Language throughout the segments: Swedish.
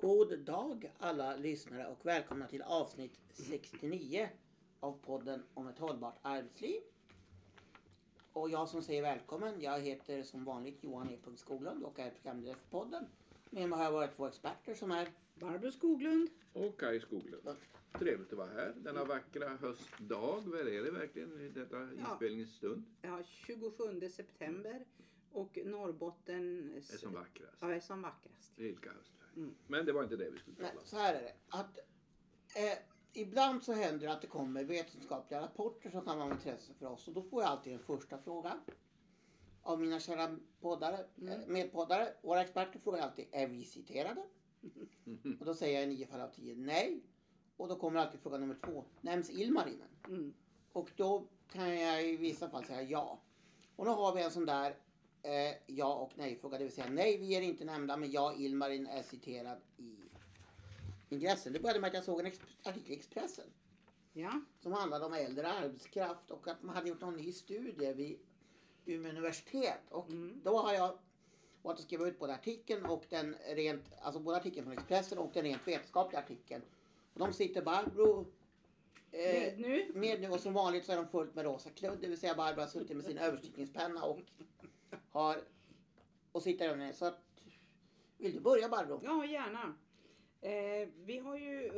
God dag alla lyssnare och välkomna till avsnitt 69 av podden om ett hållbart arbetsliv. Och jag som säger välkommen, jag heter som vanligt Johan E. Skoglund och är programledare för podden. Med mig har jag varit två experter som är Barbro Skoglund och Kaj Skoglund. Trevligt att vara här denna vackra höstdag. Vad är det verkligen i detta inspelningsstund? Ja, 27 september. Och Norrbotten är som vackrast. Ja, är som vackrast. Vilka höstfärg. Mm. Men det var inte det vi skulle prata om. Så här är det. Att, ibland så händer det att det kommer vetenskapliga rapporter som kan vara av intresse för oss. Och då får jag alltid en första fråga av mina kära medpoddare. Våra experter frågar jag alltid, är vi citerade? Och då säger jag i 9 fall av 10 nej. Och då kommer alltid fråga nummer 2, nämns Ilmarinen? Och då kan jag i vissa fall säga ja. Och då har vi en sån där ja och nej-fråga, det vill säga nej, vi är inte nämnda, men jag, Ilmarin, är citerad i ingressen. Det började med att jag såg en artikel i Expressen som handlade om äldre arbetskraft och att man hade gjort någon ny studie vid Umeå universitet. Och då har jag varit och skrivit ut både artikeln och den rent, alltså både artikeln från Expressen och den rent vetenskapliga artikeln. Och de sitter Barbro med nu och som vanligt så är de fullt med rosa kludd, det vill säga Barbro har suttit med sin överstrykningspenna och sitter där med. Så att, vill du börja Barbro? Ja, gärna. Vi har ju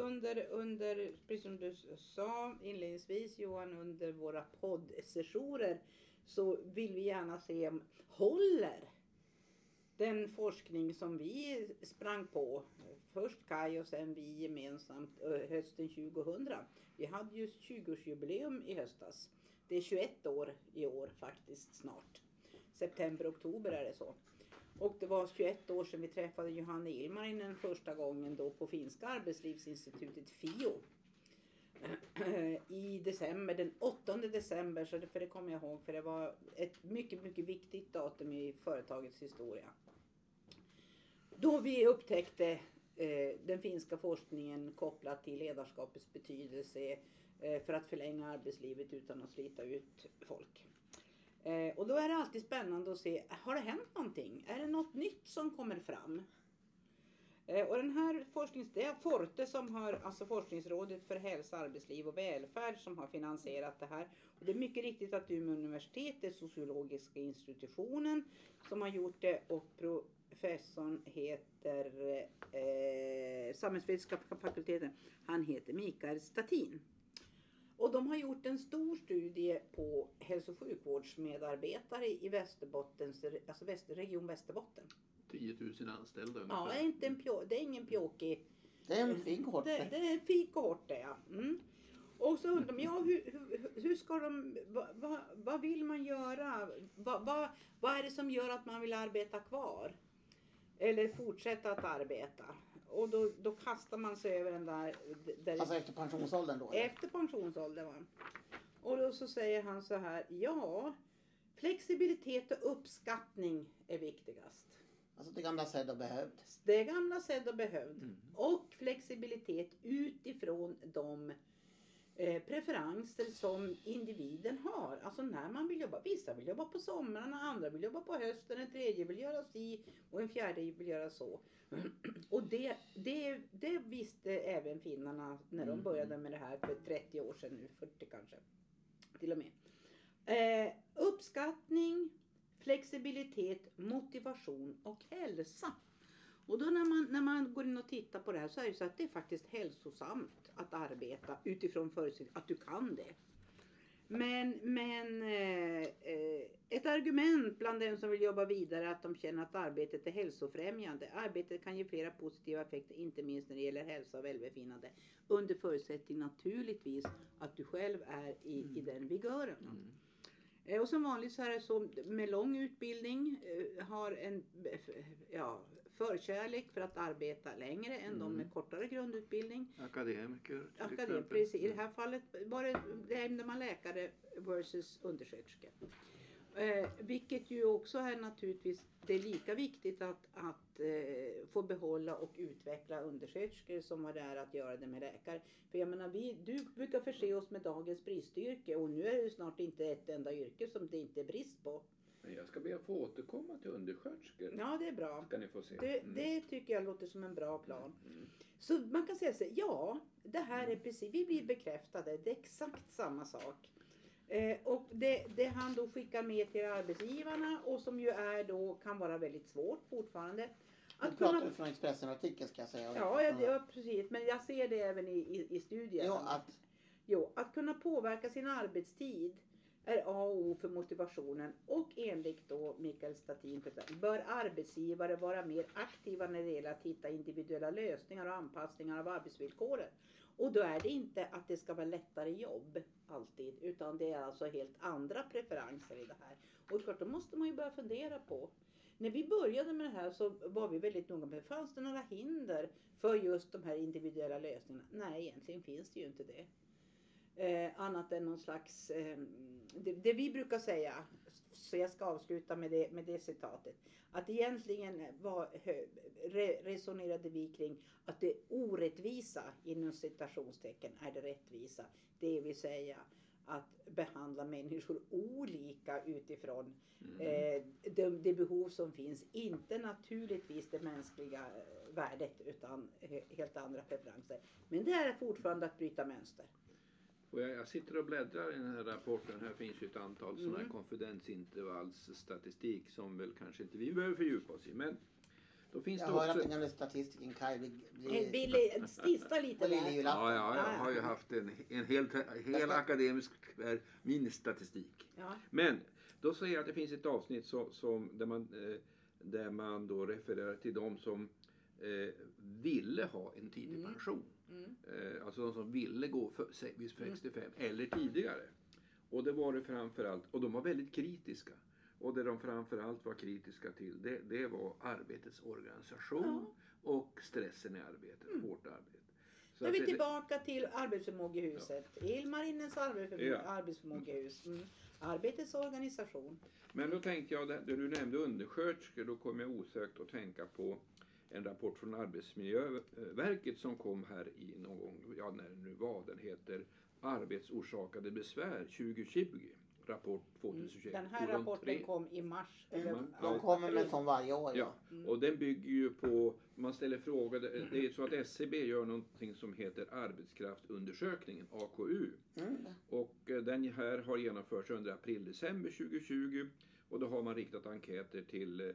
under, precis som du sa inledningsvis Johan, under våra poddsessioner så vill vi gärna se om håller den forskning som vi sprang på, först Kaj och sen vi gemensamt hösten 2000. Vi hade ju 20-årsjubileum i höstas. Det är 21 år i år faktiskt snart. September, oktober är det så. Och det var 21 år sedan vi träffade Johan Ilmarinen första gången då på finska arbetslivsinstitutet FIO. I december, den 8 december, så det kommer jag ihåg för det var ett mycket, mycket viktigt datum i företagets historia. Då vi upptäckte den finska forskningen kopplat till ledarskapets betydelse för att förlänga arbetslivet utan att slita ut folk. Och då är det alltid spännande att se, har det hänt någonting? Är det något nytt som kommer fram? Och den här det är Forte som har, alltså Forskningsrådet för hälsa, arbetsliv och välfärd som har finansierat det här. Och det är mycket riktigt att Umeå universitet, sociologiska institutionen som har gjort det och professorn heter samhällsvetenskapliga fakulteten, han heter Mikael Stattin. Och de har gjort en stor studie på hälso- och sjukvårdsmedarbetare i Västerbottens, alltså region Västerbotten. 10 000 anställda ungefär. Ja, det är ingen pjåkig. Det är en fin kohort. Det är en fin kohort, ja. Och så undrar man, hur ska de, vad vill man göra? Vad är det som gör att man vill arbeta kvar? Eller fortsätta att arbeta? Och då kastar man sig över den där alltså efter pensionsåldern då? Eller? Efter pensionsåldern, va. Och då så säger han så här, flexibilitet och uppskattning är viktigast. Alltså det gamla sedd och behövd. Det gamla sedd och behövd. Och flexibilitet utifrån de preferenser som individen har. Alltså när man vill jobba. Vissa vill jobba på somrarna, andra vill jobba på hösten, en tredje vill göra si och en fjärde vill göra så. Och det visste även finnarna när de började med det här för 30 år sedan nu, 40 kanske. Till och med. Uppskattning, flexibilitet, motivation och hälsa. Och då när man går in och tittar på det här så är det så att det är faktiskt hälsosamt att arbeta utifrån förutsättningen att du kan det. Men ett argument bland dem som vill jobba vidare är att de känner att arbetet är hälsofrämjande. Arbetet kan ge flera positiva effekter, inte minst när det gäller hälsa och välbefinnande. Under förutsättning naturligtvis att du själv är i den vigören. Och som vanligt så är det så med lång utbildning har en förkärlek för att arbeta längre än de med kortare grundutbildning. Akademiker, precis. I det här fallet var det man läkare versus undersköterska. Vilket ju också är naturligtvis, det är lika viktigt att få behålla och utveckla undersköterskor som var där att göra det med läkare. För jag menar, du brukar förse oss med dagens bristyrke och nu är det ju snart inte ett enda yrke som det inte är brist på. Men jag ska be att få återkomma till undersköterskor. Ja, det är bra. Ska ni få se. Mm. Det tycker jag låter som en bra plan. Mm. Så man kan säga så, ja, det här är precis, vi blir bekräftade. Det är exakt samma sak. Och det han då skickar med till arbetsgivarna och som ju är då kan vara väldigt svårt fortfarande. Att pratar kunna... från Expressen-artikeln ska jag säga. Ja, ja, precis. Men jag ser det även i studien. Att kunna påverka sin arbetstid är A och O för motivationen. Och enligt då Mikael Stattin bör arbetsgivare vara mer aktiva när det gäller att hitta individuella lösningar och anpassningar av arbetsvillkoren. Och då är det inte att det ska vara lättare jobb alltid, utan det är alltså helt andra preferenser i det här. Och klart, då måste man ju börja fundera på. När vi började med det här så var vi väldigt noga med, fanns det några hinder för just de här individuella lösningarna? Nej, egentligen finns det ju inte det. Annat än någon slags, det vi brukar säga, så jag ska avsluta med det citatet. Att egentligen resonerade vi kring att det orättvisa inom citationstecken är det rättvisa. Det vill säga att behandla människor olika utifrån det behov som finns. Inte naturligtvis det mänskliga värdet utan helt andra preferenser. Men det här är fortfarande att bryta mönster. Och jag sitter och bläddrar i den här rapporten. Här finns ju ett antal sådana här konfidensintervallsstatistik som väl kanske inte vi behöver fördjupa oss i. Men då finns jag det också... Jag hör att den gamla statistiken Kaj vill stista lite där. Ja, jag har ju haft en hel akademisk ministatistik. Ja. Men då säger jag att det finns ett avsnitt där man då refererar till de som ville ha en tidig pension. Alltså de som ville gå vid 65 eller tidigare. Och det var det framförallt, och de var väldigt kritiska. Och det de framförallt var kritiska till det var arbetets organisation och stressen i arbetet, hårt arbete. Så då är vi tillbaka till arbetsförmågehuset. Ja. Ilmarinens arbetsförmågehus. Mm. Arbetets organisation. Men då tänkte jag, när du nämnde undersköterskor, då kom jag osökt att tänka på en rapport från Arbetsmiljöverket som kom här i någon, när det nu var, den heter Arbetsorsakade besvär 2020, rapport 2021. Den här rapporten kom i mars. De kommer med som varje år. Ja. Och den bygger ju på, man ställer frågor, det är så att SCB gör någonting som heter arbetskraftsundersökningen, AKU. Och den här har genomförts under april-december 2020 och då har man riktat enkäter till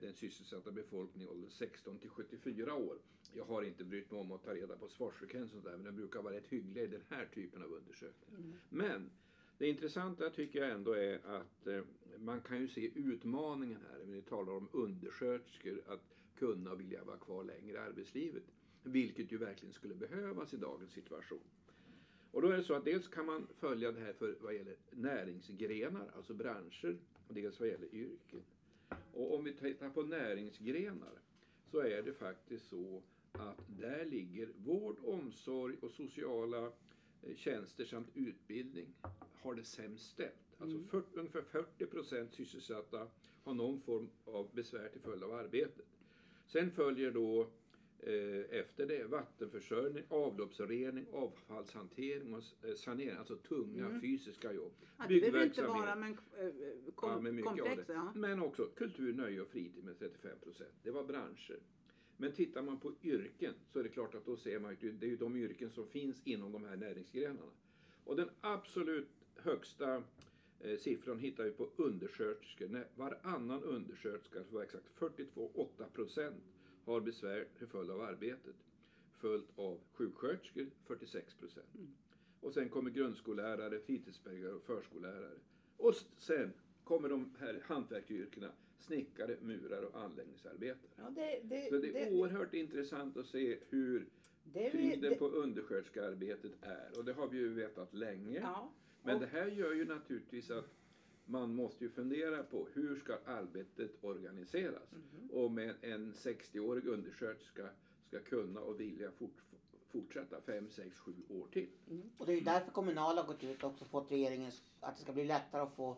den sysselsatta befolkningen åldern 16 till 74 år. Jag har inte brytt mig om att ta reda på svarsfrekvens och där, men de brukar vara rätt hyggliga i den här typen av undersökningar. Men det intressanta tycker jag ändå är att man kan ju se utmaningen här när vi talar om undersköterskor att kunna och vilja vara kvar längre i arbetslivet, vilket ju verkligen skulle behövas i dagens situation. Och då är det så att dels kan man följa det här för vad gäller näringsgrenar, alltså branscher, och dels vad gäller yrken. Och om vi tittar på näringsgrenar så är det faktiskt så att där ligger vård, omsorg och sociala tjänster samt utbildning har det sämst ställt. Alltså ungefär 40% sysselsatta har någon form av besvär till följd av arbetet. Sen följer då efter det vattenförsörjning, avloppsrening, avfallshantering och sanering, alltså tunga fysiska jobb. Ja, det behöver inte vara komplexa. Ja. Men också kultur, nöje och fritid med 35%. Det var branscher. Men tittar man på yrken så är det klart att då ser man att det är ju de yrken som finns inom de här näringsgrenarna. Och den absolut högsta siffran hittar vi på undersköterskor. Varannan undersköterska, så var exakt 42,8%. Har besvär till följd av arbetet, följt av sjuksköterskor 46%. Och sen kommer grundskollärare, fritidspedagog och förskollärare. Och sen kommer de här hantverksyrkena, snickare, murare och anläggningsarbetare. Ja, så det är oerhört intressant att se hur tyngden på undersköterskearbetet är. Och det har vi ju vetat länge. Ja, men det här gör ju naturligtvis att man måste ju fundera på hur ska arbetet organiseras. Om en 60-årig undersköterska ska kunna och vilja fortsätta 5, 6, 7 år till. Och det är ju därför kommunala gått ut och också fått regeringens att det ska bli lättare att få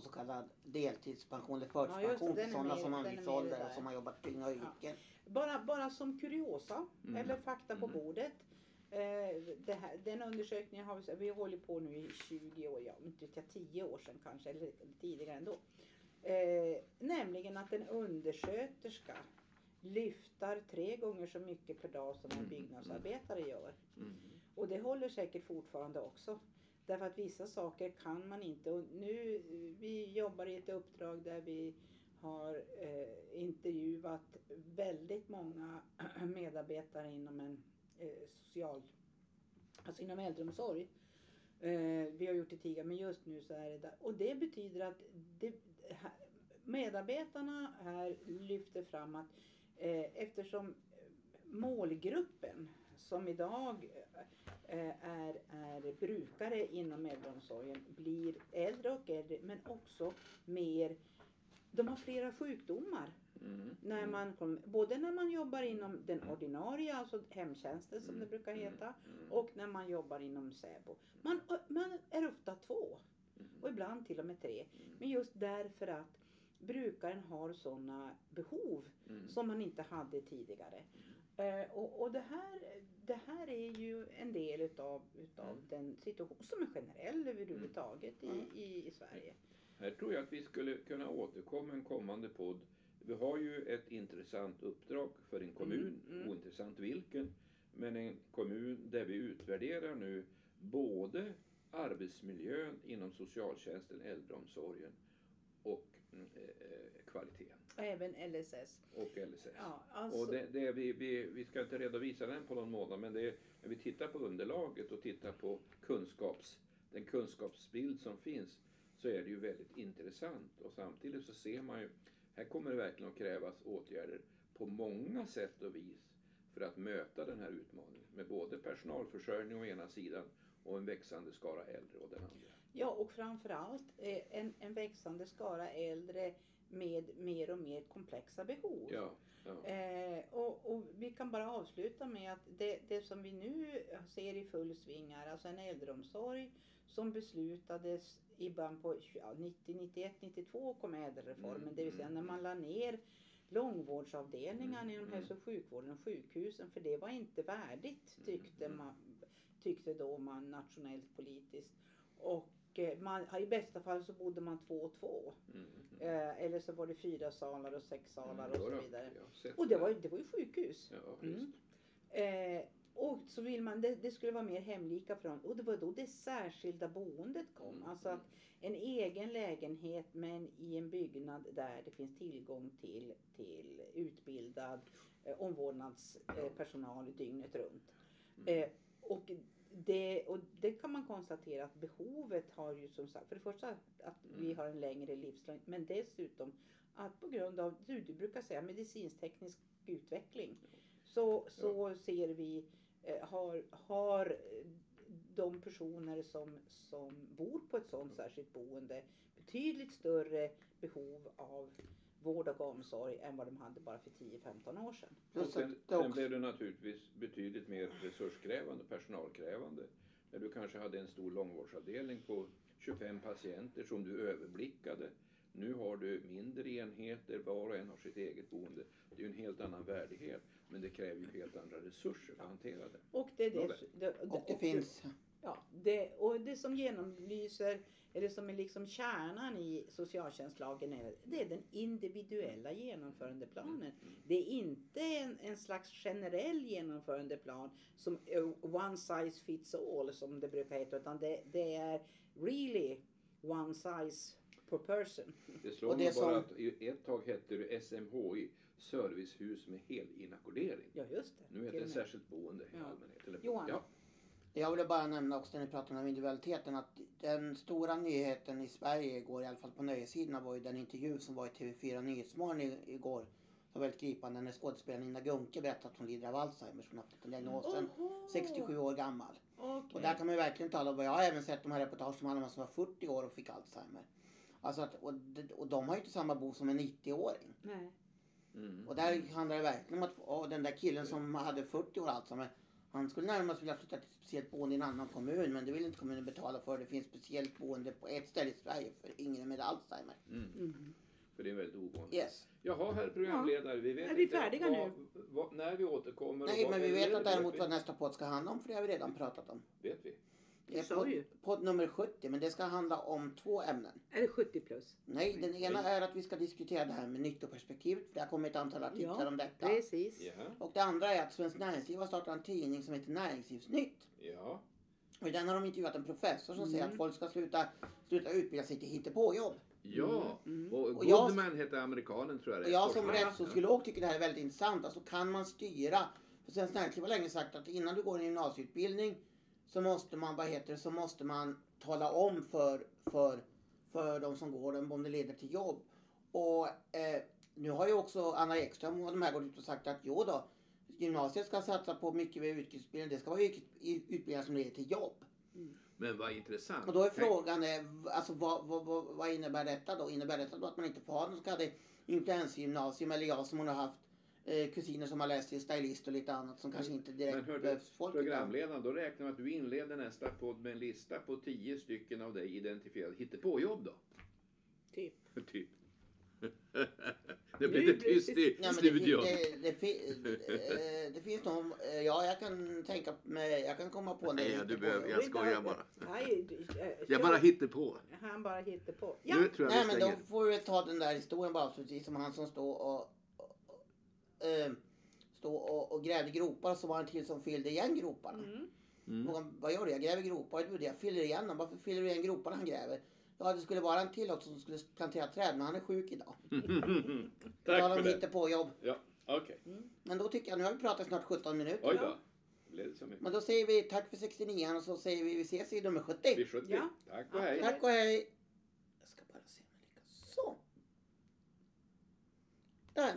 så kallad deltidspension eller förtidspension för sådana som har en viss ålder och som har jobbat tyngre yrken. Ja. Bara som kuriosa eller fakta på bordet. Den undersökningen har vi hållit på nu i 20 år, inte 10 år sedan kanske, eller tidigare ändå. Nämligen att en undersköterska lyftar 3 gånger så mycket per dag som en byggnadsarbetare gör. Och det håller säkert fortfarande också. Därför att vissa saker kan man inte. Och nu, vi jobbar i ett uppdrag där vi har intervjuat väldigt många medarbetare inom en social, alltså inom äldreomsorg. Vi har gjort det tidigare, men just nu så är det där. Och det betyder att medarbetarna här lyfter fram att eftersom målgruppen som idag är brukare inom äldreomsorgen blir äldre och äldre, men också mer, de har flera sjukdomar. När man kommer, både när man jobbar inom den ordinarie, alltså hemtjänsten som det brukar heta, och när man jobbar inom SÄBO. Man är ofta 2 och ibland till och med 3. Men just därför att brukaren har sådana behov som man inte hade tidigare. Och det här är ju en del utav den situation som är generell överhuvudtaget i Sverige. Här tror jag att vi skulle kunna återkomma en kommande podd. Vi har ju ett intressant uppdrag för en kommun, ointressant vilken, men en kommun där vi utvärderar nu både arbetsmiljön inom socialtjänsten, äldreomsorgen och kvaliteten. Även LSS. Och LSS. Ja, alltså. Och vi ska inte redovisa den på någon månad, men när vi tittar på underlaget och tittar på den kunskapsbild som finns, så är det ju väldigt intressant. Och samtidigt så ser man ju, här kommer det verkligen att krävas åtgärder på många sätt och vis för att möta den här utmaningen. Med både personalförsörjning å ena sidan och en växande skara äldre å den andra. Ja, och framförallt en växande skara äldre med mer och mer komplexa behov. Ja. Och vi kan bara avsluta med att det som vi nu ser i full sving är alltså en äldreomsorg som beslutades ibland på 90, 91, 92 kom ädelreformen. Det vill säga när man la ner långvårdsavdelningarna inom hälso- och sjukvården och sjukhusen. För det var inte värdigt tyckte då man nationellt politiskt. Och i bästa fall så bodde man 2 och 2. Eller så var det 4 salar och 6 salar och så vidare. Och det var ju sjukhus. Ja, och så vill man, det skulle vara mer hemlika från. Och det var då det särskilda boendet kom. Alltså att en egen lägenhet, men i en byggnad där det finns tillgång till utbildad omvårdnadspersonal dygnet runt. Och det kan man konstatera att behovet har ju som sagt, för det första att vi har en längre livslängd, men dessutom att på grund av, du brukar säga medicinsteknisk utveckling, så ser vi, har de personer som bor på ett sådant särskilt boende betydligt större behov av vård och omsorg än vad de hade bara för 10-15 år sedan. Och sen blev det naturligtvis betydligt mer resurskrävande, personalkrävande. När du kanske hade en stor långvårdsavdelning på 25 patienter som du överblickade. Nu har du mindre enheter, var och en har sitt eget boende. Det är ju en helt annan värdighet, men det kräver ju helt andra resurser för att hantera det. Och det finns. Ja, det som genomlyser, eller som är liksom kärnan i socialtjänstlagen, det är den individuella genomförandeplanen. Det är inte en slags generell genomförandeplan som one size fits all som det brukar heta, utan det är really one size per person. Det slår mig bara att ett tag hette det SMHI, servicehus med helinackordering. Ja, just det. Nu heter det särskilt boende i allmänhet. Johan? Ja. Jag ville bara nämna också när ni pratade om individualiteten att den stora nyheten i Sverige igår, i alla fall på nöjesidorna, var ju den intervju som var i TV4 Nyhetsmorgon igår. Som var väldigt gripande när skådespelaren Nina Gunke berättade att hon lider av Alzheimer som hon har fått en diagnos sedan 67 år gammal. Okay. Och där kan man ju verkligen tala om, jag har även sett de här reportagen om alla som var 40 år och fick Alzheimer. Alltså att, och de har ju inte samma bo som en 90-åring. Nej. Och där handlar det verkligen om att den där killen som hade 40 år Alzheimer, han skulle närmast vilja flytta till speciellt boende i en annan kommun, men det vill inte kommunen betala för. Det finns speciellt boende på ett ställe i Sverige för yngre med Alzheimer. För det är väldigt ovanligt. Yes. Jaha, herr programledare, vi vet vi inte vad, när vi återkommer. Nej, men vi vet att däremot vad nästa podd ska handla om, för det har vi redan pratat om. Vet vi. Podd nummer 70, men det ska handla om två ämnen. Är det 70 plus? Nej, den ena är att vi ska diskutera det här med nyttoperspektivet. För det har kommit ett antal artiklar om detta. Precis. Ja. Och det andra är att Svenskt Näringsliv har startat en tidning som heter Näringslivsnytt. Ja. Och i den har de intervjuat en professor som säger att folk ska sluta utbilda sig till hittepåjobb. Ja, och Goodman heter amerikanen, tror jag det är. Jag som rättssociolog tycker det här är väldigt intressant. Alltså, kan man styra? För Svenskt Näringsliv har länge sagt att innan du går en gymnasieutbildning så måste man, så måste man tala om för de som går den, om det leder till jobb. Och nu har ju också Anna Ekström och de här gått ut och sagt att gymnasiet ska satsa på mycket med yrkesutbildning. Det ska vara utbildningar som leder till jobb. Men vad intressant. Och då är frågan, alltså, vad innebär detta då? Innebär detta då att man inte får ha någon så kallade influensgymnasium, eller jag som hon har haft kusiner som har läst till stylist och lite annat som kanske inte direkt behövs folk. Men programledaren, då räknar man att du inleder nästa podd med en lista på 10 stycken av dig identifierade hittepåjobb då? Typ. Det blir lite tyst i studion. Det finns någon, jag kan komma på det. Nej, jag skojar bara. Jag bara hittar på. Han bara hittar på. Ja. Nej, men då får vi ta den där historien bara, precis som han som stod och grävde gropar, så var han till som fyllde igen groparna. Vad gör du? Jag gräver gropar. Jag fyller igen. Varför fyller du igen groparna han gräver? Ja, det skulle vara en till också som skulle plantera träd, men han är sjuk idag. Tack för det. Inte på jobb. Ja, okay. Men då tycker jag, nu har vi pratat snart 17 minuter. Oj då. Men då säger vi tack för 69 och så säger vi ses i nummer 70. Ja. Tack och hej. Tack och hej. Jag ska bara se.